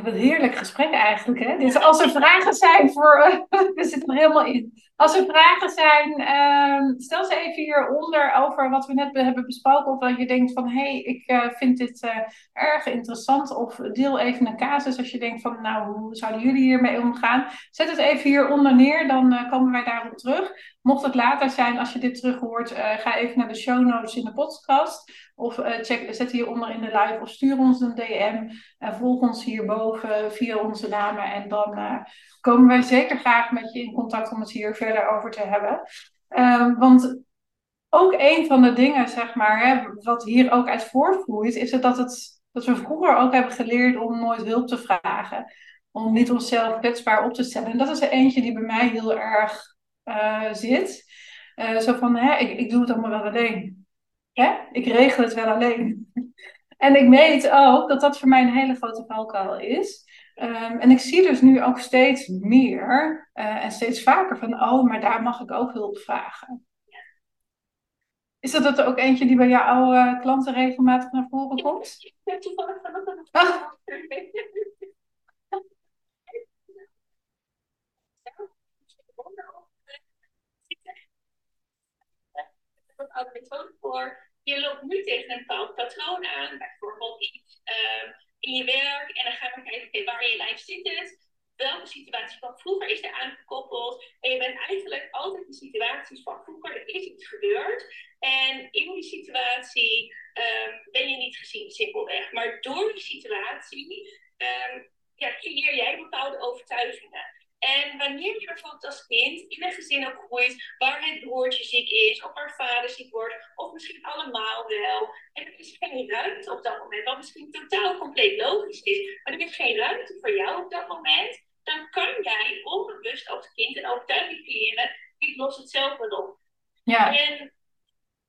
wat een heerlijk gesprek eigenlijk, hè? Dus als er vragen zijn voor, we zitten er helemaal in. Als er vragen zijn, uh, stel ze even hieronder over wat we net hebben besproken. Of dat je denkt van, hé, hey, ik uh, vind dit uh, erg interessant. Of deel even een casus als je denkt van, nou, hoe zouden jullie hiermee omgaan? Zet het even hieronder neer, dan uh, komen wij daarop terug. Mocht het later zijn, als je dit terug hoort, uh, ga even naar de show notes in de podcast. Of uh, check, zet hieronder in de live of stuur ons een D M. Uh, volg ons hierboven via onze namen. En dan uh, komen wij zeker graag met je in contact om het hier verder over te hebben. Uh, want ook een van de dingen, zeg maar, hè, wat hier ook uit voortvloeit, is dat, het, dat we vroeger ook hebben geleerd om nooit hulp te vragen. Om niet onszelf kwetsbaar op te stellen. En dat is er eentje die bij mij heel erg Uh, zit. Uh, zo van, hè, ik, ik doe het allemaal wel alleen. Hè? Ik regel het wel alleen. En ik weet ook dat dat voor mij een hele grote valkuil is. Um, en ik zie dus nu ook steeds meer uh, en steeds vaker van, oh, maar daar mag ik ook hulp vragen. Ja. Is dat, dat er ook eentje die bij jouw uh, klanten regelmatig naar voren komt? Ik heb toevallig van dat een vraag. Ook methode voor, je loopt nu tegen een bepaald patroon aan, bijvoorbeeld iets uh, in je werk, en dan gaan we kijken okay, waar je lijf zit. welke situatie van vroeger is er aangekoppeld. En je bent eigenlijk altijd in situaties van vroeger, er is iets gebeurd. En in die situatie um, ben je niet gezien, simpelweg. Maar door die situatie um, ja, creëer jij bepaalde overtuigingen. En wanneer je bijvoorbeeld als kind in een gezin ook groeit waar het broertje ziek is, of waar vader ziek wordt, of misschien allemaal wel. En er is geen ruimte op dat moment, wat misschien totaal compleet logisch is, maar er is geen ruimte voor jou op dat moment, dan kan jij onbewust als kind een overtuiging creëren, ik los het zelf wel op. Ja. En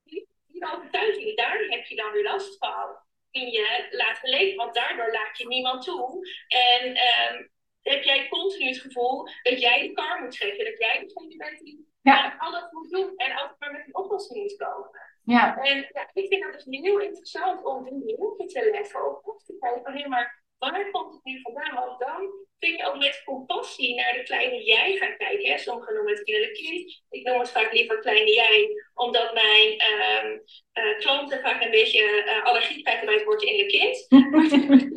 die, die overtuiging, daar heb je dan weer last van in je laten leven, want daardoor laat je niemand toe. En... Um, heb jij continu het gevoel dat jij de kar moet trekken, dat jij degene bent die ja. alles moet doen en altijd maar met een oplossing moet komen. Ja. En ja, ik vind dat dus heel interessant om die nieuwe te leggen, of op te kijken, alleen maar waar komt het nu vandaan? Want dan kun je ook met compassie naar de kleine jij gaan kijken. Hè? Sommigen noemen het innerlijk kind. Ik noem het vaak liever kleine jij, omdat mijn um, uh, klanten vaak een beetje uh, allergie krijgen bij het woord innerlijk kind.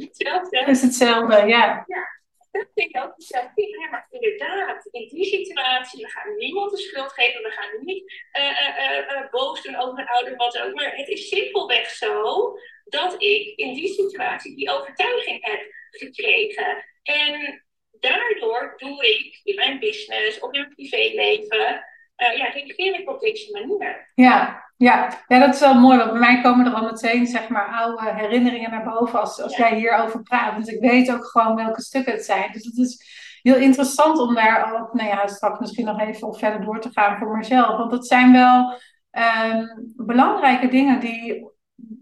Hetzelfde. Het is hetzelfde, ja. ja. Dat vind ik ook zelf niet, maar inderdaad, in die situatie, we gaan niemand de schuld geven, we gaan niet uh, uh, uh, boos doen over mijn ouder, wat ook. Maar het is simpelweg zo dat ik in die situatie die overtuiging heb gekregen. En daardoor doe ik in mijn business of in mijn privéleven, uh, ja, reageer ik op deze manier. Ja. Ja, ja, dat is wel mooi, want bij mij komen er al meteen zeg maar oude herinneringen naar boven als, als ja. jij hierover praat. Dus ik weet ook gewoon welke stukken het zijn. Dus het is heel interessant om daar ook, nou ja, straks misschien nog even op verder door te gaan voor mezelf. Want dat zijn wel um, belangrijke dingen die,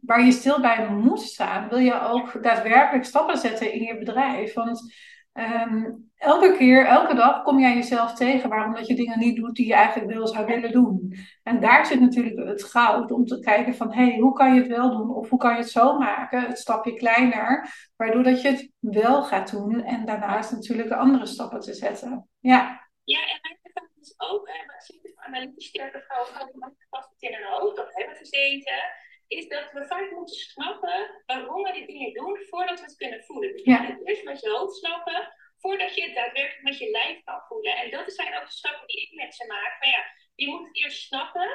waar je stil bij moet staan. Wil je ook daadwerkelijk stappen zetten in je bedrijf? Want um, elke keer, elke dag kom jij jezelf tegen waarom dat je dingen niet doet die je eigenlijk wel zou willen doen. En daar zit natuurlijk het goud om te kijken van, hé, hey, hoe kan je het wel doen? Of hoe kan je het zo maken, het stapje kleiner, waardoor dat je het wel gaat doen. En daarnaast natuurlijk de andere stappen te zetten. Ja, ja en mijn ervaring is ook, hè, maar zeker voor analytisch sterke vrouwen, ook maar vast in hun hoofd of hebben gezeten, is dat we vaak moeten snappen waarom we die dingen doen voordat we het kunnen voelen. Dus ja. Eerst met je hoofd snappen, voordat je het daadwerkelijk met je lijf kan voelen. En dat zijn ook de stappen die ik met ze maak. Maar ja, je moet het eerst snappen.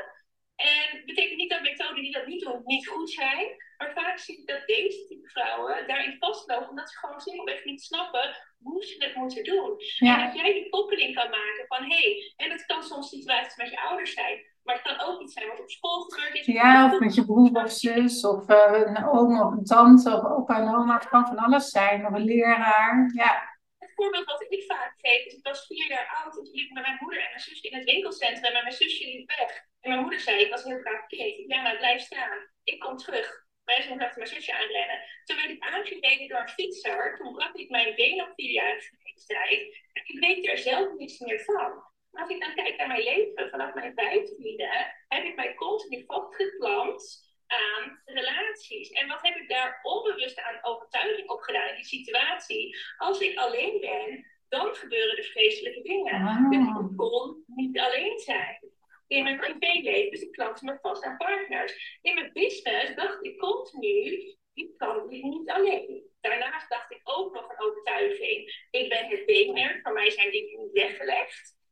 En dat betekent niet dat methoden die dat niet doen niet goed zijn. Maar vaak zie ik dat deze type vrouwen daarin vastlopen. Omdat ze gewoon simpelweg niet snappen hoe ze het moeten doen. Ja. En als jij die koppeling kan maken van... hé, hey, en dat kan soms situaties met je ouders zijn. Maar het kan ook iets zijn wat op school gebeurd is. Ja, of met je broer of zus. Of uh, een oom of een tante. Of opa en oma. Het kan van alles zijn. Of een leraar. Ja. Het voorbeeld wat ik vaak geef is, ik was vier jaar oud en toen liep ik met mijn moeder en mijn zusje in het winkelcentrum en mijn zusje liep weg. En mijn moeder zei, ik was een heel braaf kind, Diana, blijf staan, ik kom terug. Mijn zusje moest achter mijn zusje aanrennen. Toen werd ik aangereden door een fietser, toen brak ik mijn been op vierjarige leeftijd en ik weet er zelf niets meer van. Maar als ik dan kijk naar mijn leven, vanaf mijn vijftiende heb ik mij continu vastgeklampt aan relaties. En wat heb ik daar onbewust aan overtuiging op gedaan in die situatie? Als ik alleen ben, dan gebeuren er vreselijke dingen. Ah. Dus ik kon niet alleen zijn. In mijn privéleven, dus ik klampte me vast aan partners. In mijn business dacht ik continu, ik kan dit niet alleen. Daarnaast dacht ik ook nog een overtuiging. Ik ben het beenmerk, voor mij zijn dingen niet weggelegd.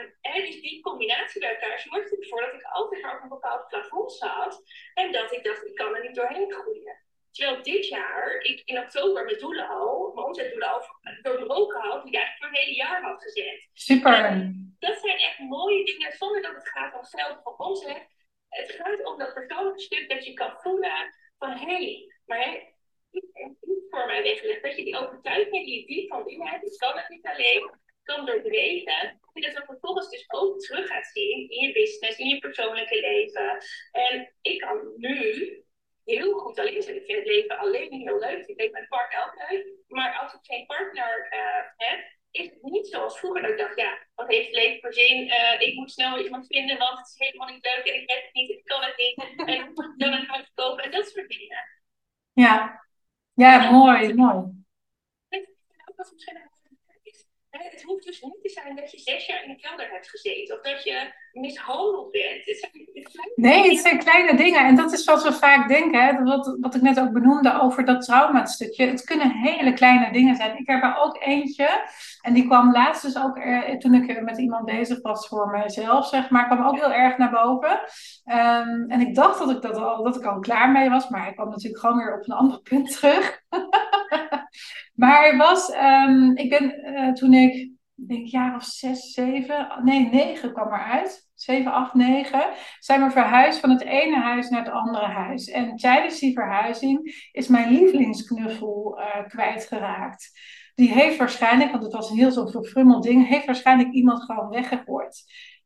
Um, en dus die combinatie bij elkaar zorgde ervoor dat ik altijd maar op een bepaald plafond zat. En dat ik dacht, ik kan er niet doorheen groeien. Terwijl dit jaar, ik in oktober mijn doelen al, mijn omzetdoelen al doorbroken had, die ik eigenlijk voor het hele jaar had gezet. Super. En dat zijn echt mooie dingen, zonder dat het gaat om geld of om omzet. Het gaat om dat persoonlijke stuk dat je kan voelen van, hé, hey, maar hey, ik heb niet voor mij weggelegd. Dat je die overtuiging die je diep van binnen hebt, ik kan het niet alleen, kan doordreven. En dat we vervolgens dus ook terug gaat zien in je business, in je persoonlijke leven. En ik kan nu heel goed alleen zijn. Ik vind het leven alleen heel leuk. Ik weet mijn partner ook leuk. Maar als ik geen partner uh, heb, is het niet zoals vroeger. Dat ik dacht, ja, wat heeft het leven voor zin? Uh, ik moet snel iemand vinden, want het is helemaal niet leuk. En ik heb het niet, en ik kan het niet. En ik moet dan een huis kopen en dat soort dingen. Ja, ja, mooi, mooi. Dat is misschien Het hoeft dus niet te zijn dat je zes jaar in de kelder hebt gezeten. Of dat je mishandeld bent. Het zijn kleine nee, het zijn kleine dingen. En dat is wat we vaak denken. Hè? Wat, wat ik net ook benoemde over dat trauma-stukje. Het kunnen hele kleine dingen zijn. Ik heb er ook eentje. En die kwam laatst dus ook. Eh, toen ik met iemand bezig was voor mijzelf. Zeg maar. Kwam ook heel erg naar boven. Um, en ik dacht dat ik, dat, al, dat ik al klaar mee was. Maar ik kwam natuurlijk gewoon weer op een ander punt terug. Maar het was, um, ik ben uh, toen ik, denk jaar of zes, zeven, nee, negen kwam eruit. Zeven, acht, negen, zijn we verhuisd van het ene huis naar het andere huis. En tijdens die verhuizing is mijn lievelingsknuffel uh, kwijtgeraakt. Die heeft waarschijnlijk, want het was een heel zo'n verfrummeld ding, heeft waarschijnlijk iemand gewoon weggegooid.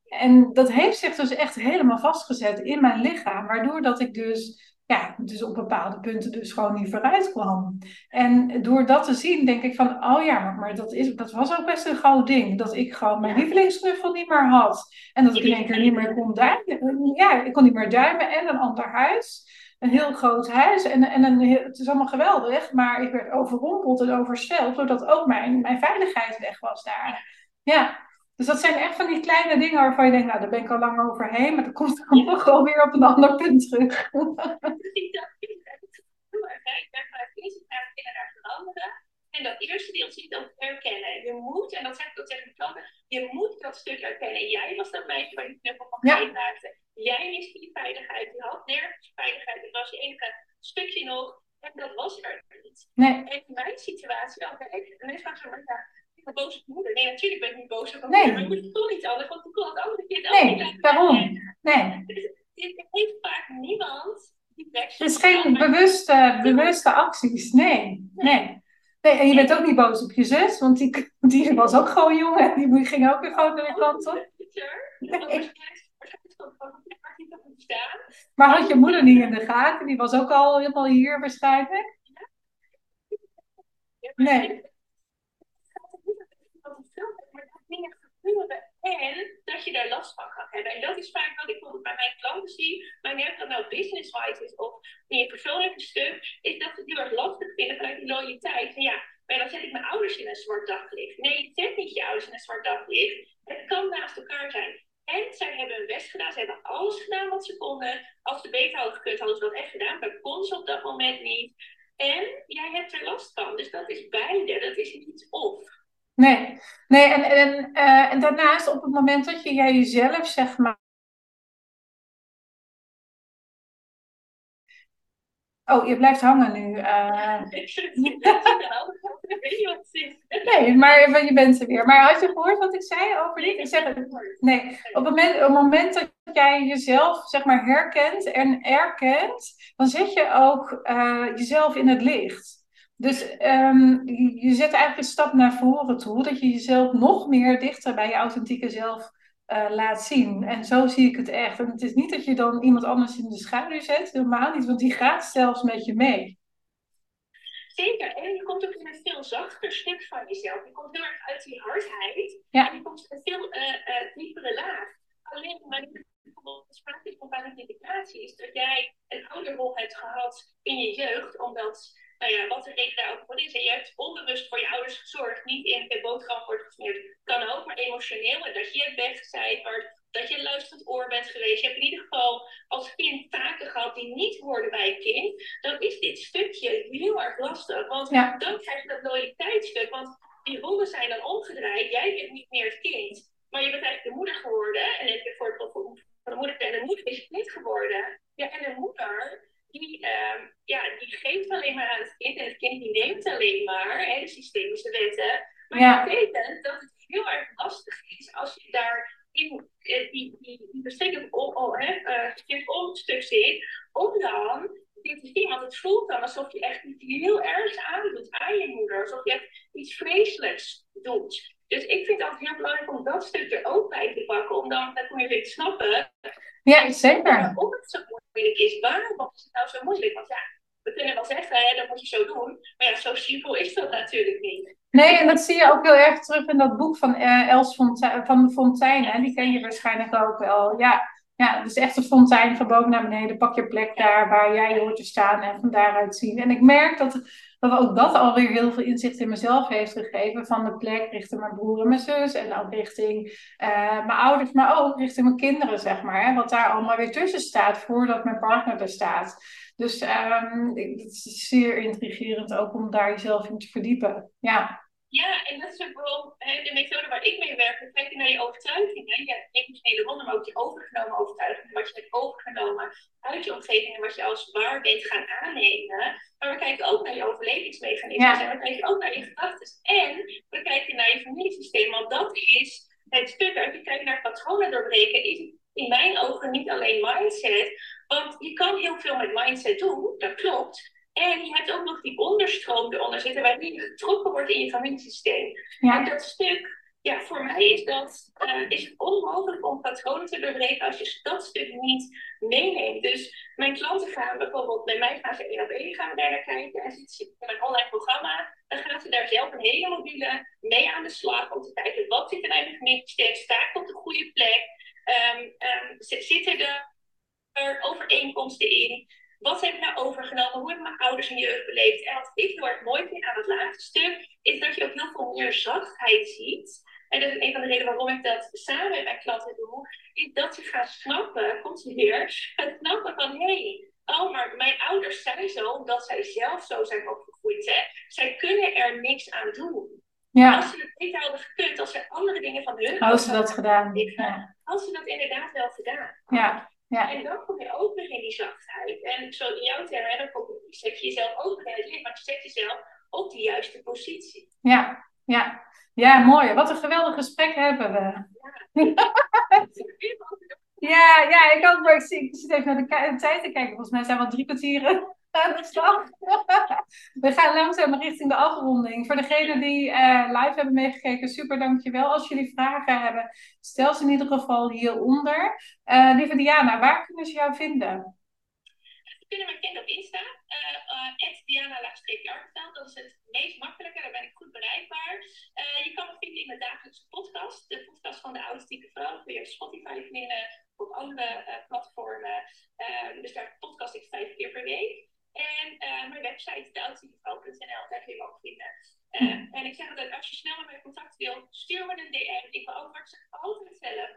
En dat heeft zich dus echt helemaal vastgezet in mijn lichaam, waardoor dat ik dus... Ja, dus op bepaalde punten dus gewoon niet vooruit kwam. En door dat te zien denk ik van... Oh ja, maar, maar dat, is, dat was ook best een groot ding. Dat ik gewoon mijn lievelingsknuffel niet meer had. En dat ik in één keer niet meer kon duimen. Ja, ik kon niet meer duimen en een ander huis. Een heel groot huis. En, en een, het is allemaal geweldig. Maar ik werd overrompeld en oversteld. Doordat ook mijn, mijn veiligheid weg was daar. Ja. Dus dat zijn echt van die kleine dingen waarvan je denkt, nou, daar ben ik al lang overheen, maar dat komt dan ja. gewoon weer op een ander punt terug. Ik dacht, ik ben vanuit deze vraag naar veranderen. En dat eerste deel zit ook herkennen. Je moet, en dat zeg ik ook tegen de klanten, je moet dat stuk herkennen. Jij was dat meisje waar je de knuffel van mij maakte. Jij miste die veiligheid. Je had nergens veiligheid. Het was je enige stukje nog. En dat was er niet. Nee. En in mijn situatie, dan ben ik, en ik vraag ze maar naar. Boze moeder. Nee, natuurlijk ben ik niet boos op mijn nee. moeder, maar ik moet toch niet anders, want ik kon het andere keer het nee, daarom. Nee. Dus dit heeft vaak niemand die reactie. Het is geen bewuste, bewuste acties, nee. nee. nee. En je bent ook niet boos op je zus, want die, die was ook gewoon jong en die ging ook weer gewoon naar de kant op. Nee. Maar had je moeder niet in de gaten? Die was ook al helemaal hier waarschijnlijk? Nee. Dingen gebeuren en dat je daar last van gaat hebben. En dat is vaak wat ik bijvoorbeeld bij mijn klanten zie, maar net dat nou business-wise is of in je persoonlijke stuk, is dat ze het heel erg lastig vinden vanuit die loyaliteit. En ja, maar dan zet ik mijn ouders in een zwart daglicht. Nee, je zet niet je ouders in een zwart daglicht. Het kan naast elkaar zijn. En zij hebben hun best gedaan. Ze hebben alles gedaan wat ze konden. Als ze beter hadden gekund, hadden ze dat echt gedaan. Maar kon ze op dat moment niet. En jij hebt er last van. Dus dat is beide. Dat is niet of. Nee, nee en, en, uh, en daarnaast op het moment dat je jij jezelf, zeg maar... Oh, je blijft hangen nu. Uh... Nee, maar je bent er weer. Maar had je gehoord wat ik zei over dit? Ik zeg het. Nee, op het moment, op het moment dat jij jezelf, zeg maar, herkent en erkent, dan zet je ook uh, jezelf in het licht. Dus um, je zet eigenlijk een stap naar voren toe. Dat je jezelf nog meer dichter bij je authentieke zelf uh, laat zien. En zo zie ik het echt. En het is niet dat je dan iemand anders in de schaduw zet. Helemaal niet, want die gaat zelfs met je mee. Zeker. En je komt ook in een veel zachter stuk van jezelf. Je komt heel erg uit die hardheid. Ja. En je komt een veel uh, uh, diepere laag. Alleen maar bijvoorbeeld sprake van validicatie is dat jij een ouderrol hebt gehad in je jeugd. Omdat... Nou ja, wat er reden daar ook voor is. En je hebt onbewust voor je ouders gezorgd. Niet in het boterham wordt gesmeerd. Kan ook, maar emotioneel. En dat je hebt weggecijferd. Dat je luisterend oor bent geweest. Je hebt in ieder geval als kind taken gehad die niet hoorden bij een kind. Dan is dit stukje heel erg lastig. Want ja. dan krijg je dat loyaliteitsstuk. Want die rollen zijn dan omgedraaid. Jij bent niet meer het kind. Maar je bent eigenlijk de moeder geworden. En heb je voor het van de moeder. En de moeder is het kind geworden. Ja, en de moeder... Die, uh, ja, die geeft alleen maar aan het kind en het kind die neemt alleen maar hè, de systemische wetten. Maar ja. dat betekent dat het heel erg lastig is als je daar in uh, die, die, die bestekking om, oh, hè, uh, stuk om stuk zit, om dan dit te zien. Want het voelt dan alsof je echt iets heel ergs aandoet aan je moeder, alsof je echt iets vreselijks doet. Dus ik vind het altijd heel belangrijk om dat stuk er ook bij te pakken, om dan, dan kun je weer te snappen. Ja, zeker. Om het zo moeilijk is, waarom is het nou zo moeilijk? Want ja, we kunnen wel zeggen, hè, dat moet je zo doen. Maar ja, zo simpel is dat natuurlijk niet. Nee, en dat zie je ook heel erg terug in dat boek van uh, Els Fontein, van Fontein hè? Die ken je waarschijnlijk ook wel. Ja, ja, dus echt de Fontein, gewoon naar beneden, pak je plek daar waar jij hoort te staan en van daaruit zien. En ik merk dat... Wat ook dat alweer heel veel inzicht in mezelf heeft gegeven. Van de plek richting mijn broer en mijn zus. En ook richting uh, mijn ouders. Maar ook richting mijn kinderen, zeg maar. Hè, wat daar allemaal weer tussen staat voordat mijn partner er staat. Dus um, het is zeer intrigerend ook om daar jezelf in te verdiepen. Ja. Ja, en dat is ook wel de methode waar ik mee werk. We kijken naar je overtuiging. Hè? Je hebt emotionele wonden, maar ook je overgenomen overtuiging. Wat je hebt overgenomen uit je omgeving en wat je als waar bent gaan aannemen. Maar we kijken ook naar je overlevingsmechanismen. Ja. En we kijken ook naar je gedachten. En we kijken naar je familiesysteem. Want dat is het stuk uit je kijkt naar patronen doorbreken. Is in mijn ogen niet alleen mindset. Want je kan heel veel met mindset doen, dat klopt. En je hebt ook nog die onderstroom eronder zitten, waarin je getrokken wordt in je familiesysteem. Ja. En dat stuk, ja, voor mij is dat uh, is het onmogelijk om patronen te doorbreken als je dat stuk niet meeneemt. Dus mijn klanten gaan bijvoorbeeld, bij mij gaan ze één op één gaan daar naar kijken. En zitten ze in een online programma, dan gaan ze daar zelf een hele module mee aan de slag. Om te kijken, wat zit er in mijn familiesysteem? Sta ik op de goede plek? Um, um, zitten er overeenkomsten in? Wat heb ik nou overgenomen? Hoe hebben mijn ouders en jeugd beleefd? En wat ik heel erg mooi vind aan het laatste stuk, is dat je ook heel veel meer zachtheid ziet. En dat is een van de redenen waarom ik dat samen met mijn klanten doe. Is dat ze gaan snappen, komt ze weer, gaan snappen van, hé, hey, oh, maar mijn ouders zijn zo, omdat zij zelf zo zijn opgegroeid. Hè? Zij kunnen er niks aan doen. Ja. Als ze het niet hadden gekund, als ze andere dingen van hun... Als ze dat gedaan. Ja. Als ze dat inderdaad wel gedaan. Ja. Ja. En dan kom je ook weer in die zachtheid. En zo in jouw termen, dan kom je, zet je jezelf ook weer in het licht, maar je zet jezelf op de juiste positie. Ja, ja. Ja, mooi. Wat een geweldig gesprek hebben we. Ja, ja, ja, ik ook, maar ik zit even naar de, ka- de tijd te kijken. Volgens mij zijn we al drie kwartieren aan de slag. We gaan langzaam richting de afronding. Voor degenen die uh, live hebben meegekeken, super dankjewel. Als jullie vragen hebben, stel ze in ieder geval hieronder. Uh, lieve Diana, waar kunnen ze jou vinden? Ze kunnen mij vinden op Insta. Uh, uh, at Diana Arkeveld. Dat is het meest makkelijke. Daar ben ik goed bereikbaar. Uh, je kan me vinden in mijn dagelijkse podcast. De podcast van de Autistische Vrouw. Dat kun je op Spotify vinden. Op andere uh, platformen. Uh, dus daar podcast ik vijf keer per week. En uh, mijn website, de authentieke vrouw punt n l, daar kun je ook vinden. Uh, mm. En ik zeg altijd, als je snel met mij contact wil, stuur me een D M. Ik wil ook altijd zelf.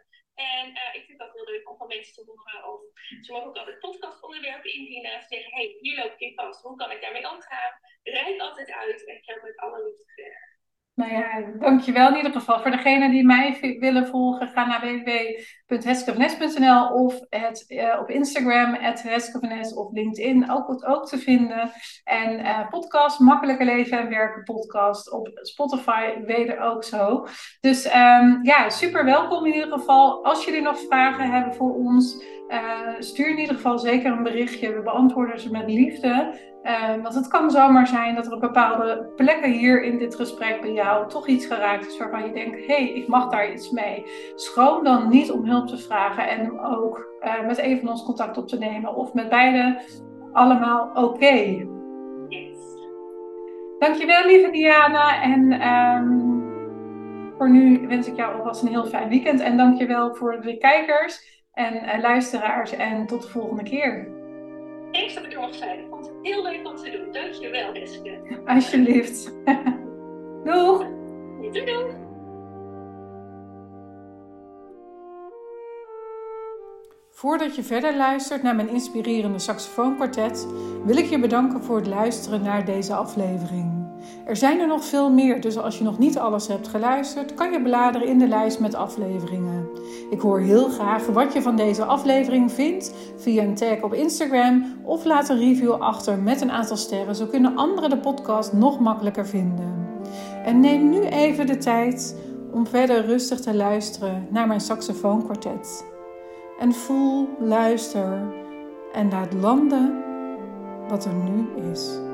En uh, ik vind het ook heel leuk om van mensen te horen. Of ze mogen ook altijd podcastonderwerpen indienen. Ze zeggen, hey, hier loop ik in vast. Hoe kan ik daarmee omgaan? Rijd altijd uit en ik help met alle liefde verder. Nou ja, dankjewel in ieder geval. Voor degenen die mij v- willen volgen, ga naar w w w punt heskevanesch punt n l of het, uh, op Instagram, at heskevanesch of LinkedIn, ook, ook te vinden. En uh, podcast, Makkelijker Leven en Werken podcast op Spotify, weder ook zo. Dus um, ja, super welkom in ieder geval. Als jullie nog vragen hebben voor ons, uh, stuur in ieder geval zeker een berichtje. We beantwoorden ze met liefde. Uh, want het kan zomaar zijn dat er op bepaalde plekken hier in dit gesprek bij jou toch iets geraakt is waarvan je denkt, hé, hey, ik mag daar iets mee. Schroom dan niet om hulp te vragen en ook uh, met een van ons contact op te nemen of met beide allemaal oké. Okay. Yes. Dankjewel lieve Diana en um, voor nu wens ik jou alvast een heel fijn weekend en dankjewel voor de kijkers en uh, luisteraars en tot de volgende keer. Thanks dat ik er mocht zijn. Ik vond het heel leuk om te doen. Dankjewel, Heske. Alsjeblieft. Doeg. Doei, doei. Voordat je verder luistert naar mijn inspirerende saxofoonkwartet, wil ik je bedanken voor het luisteren naar deze aflevering. Er zijn er nog veel meer, dus als je nog niet alles hebt geluisterd, kan je bladeren in de lijst met afleveringen. Ik hoor heel graag wat je van deze aflevering vindt via een tag op Instagram of laat een review achter met een aantal sterren. Zo kunnen anderen de podcast nog makkelijker vinden. En neem nu even de tijd om verder rustig te luisteren naar mijn saxofoonkwartet. En voel, luister en laat landen wat er nu is.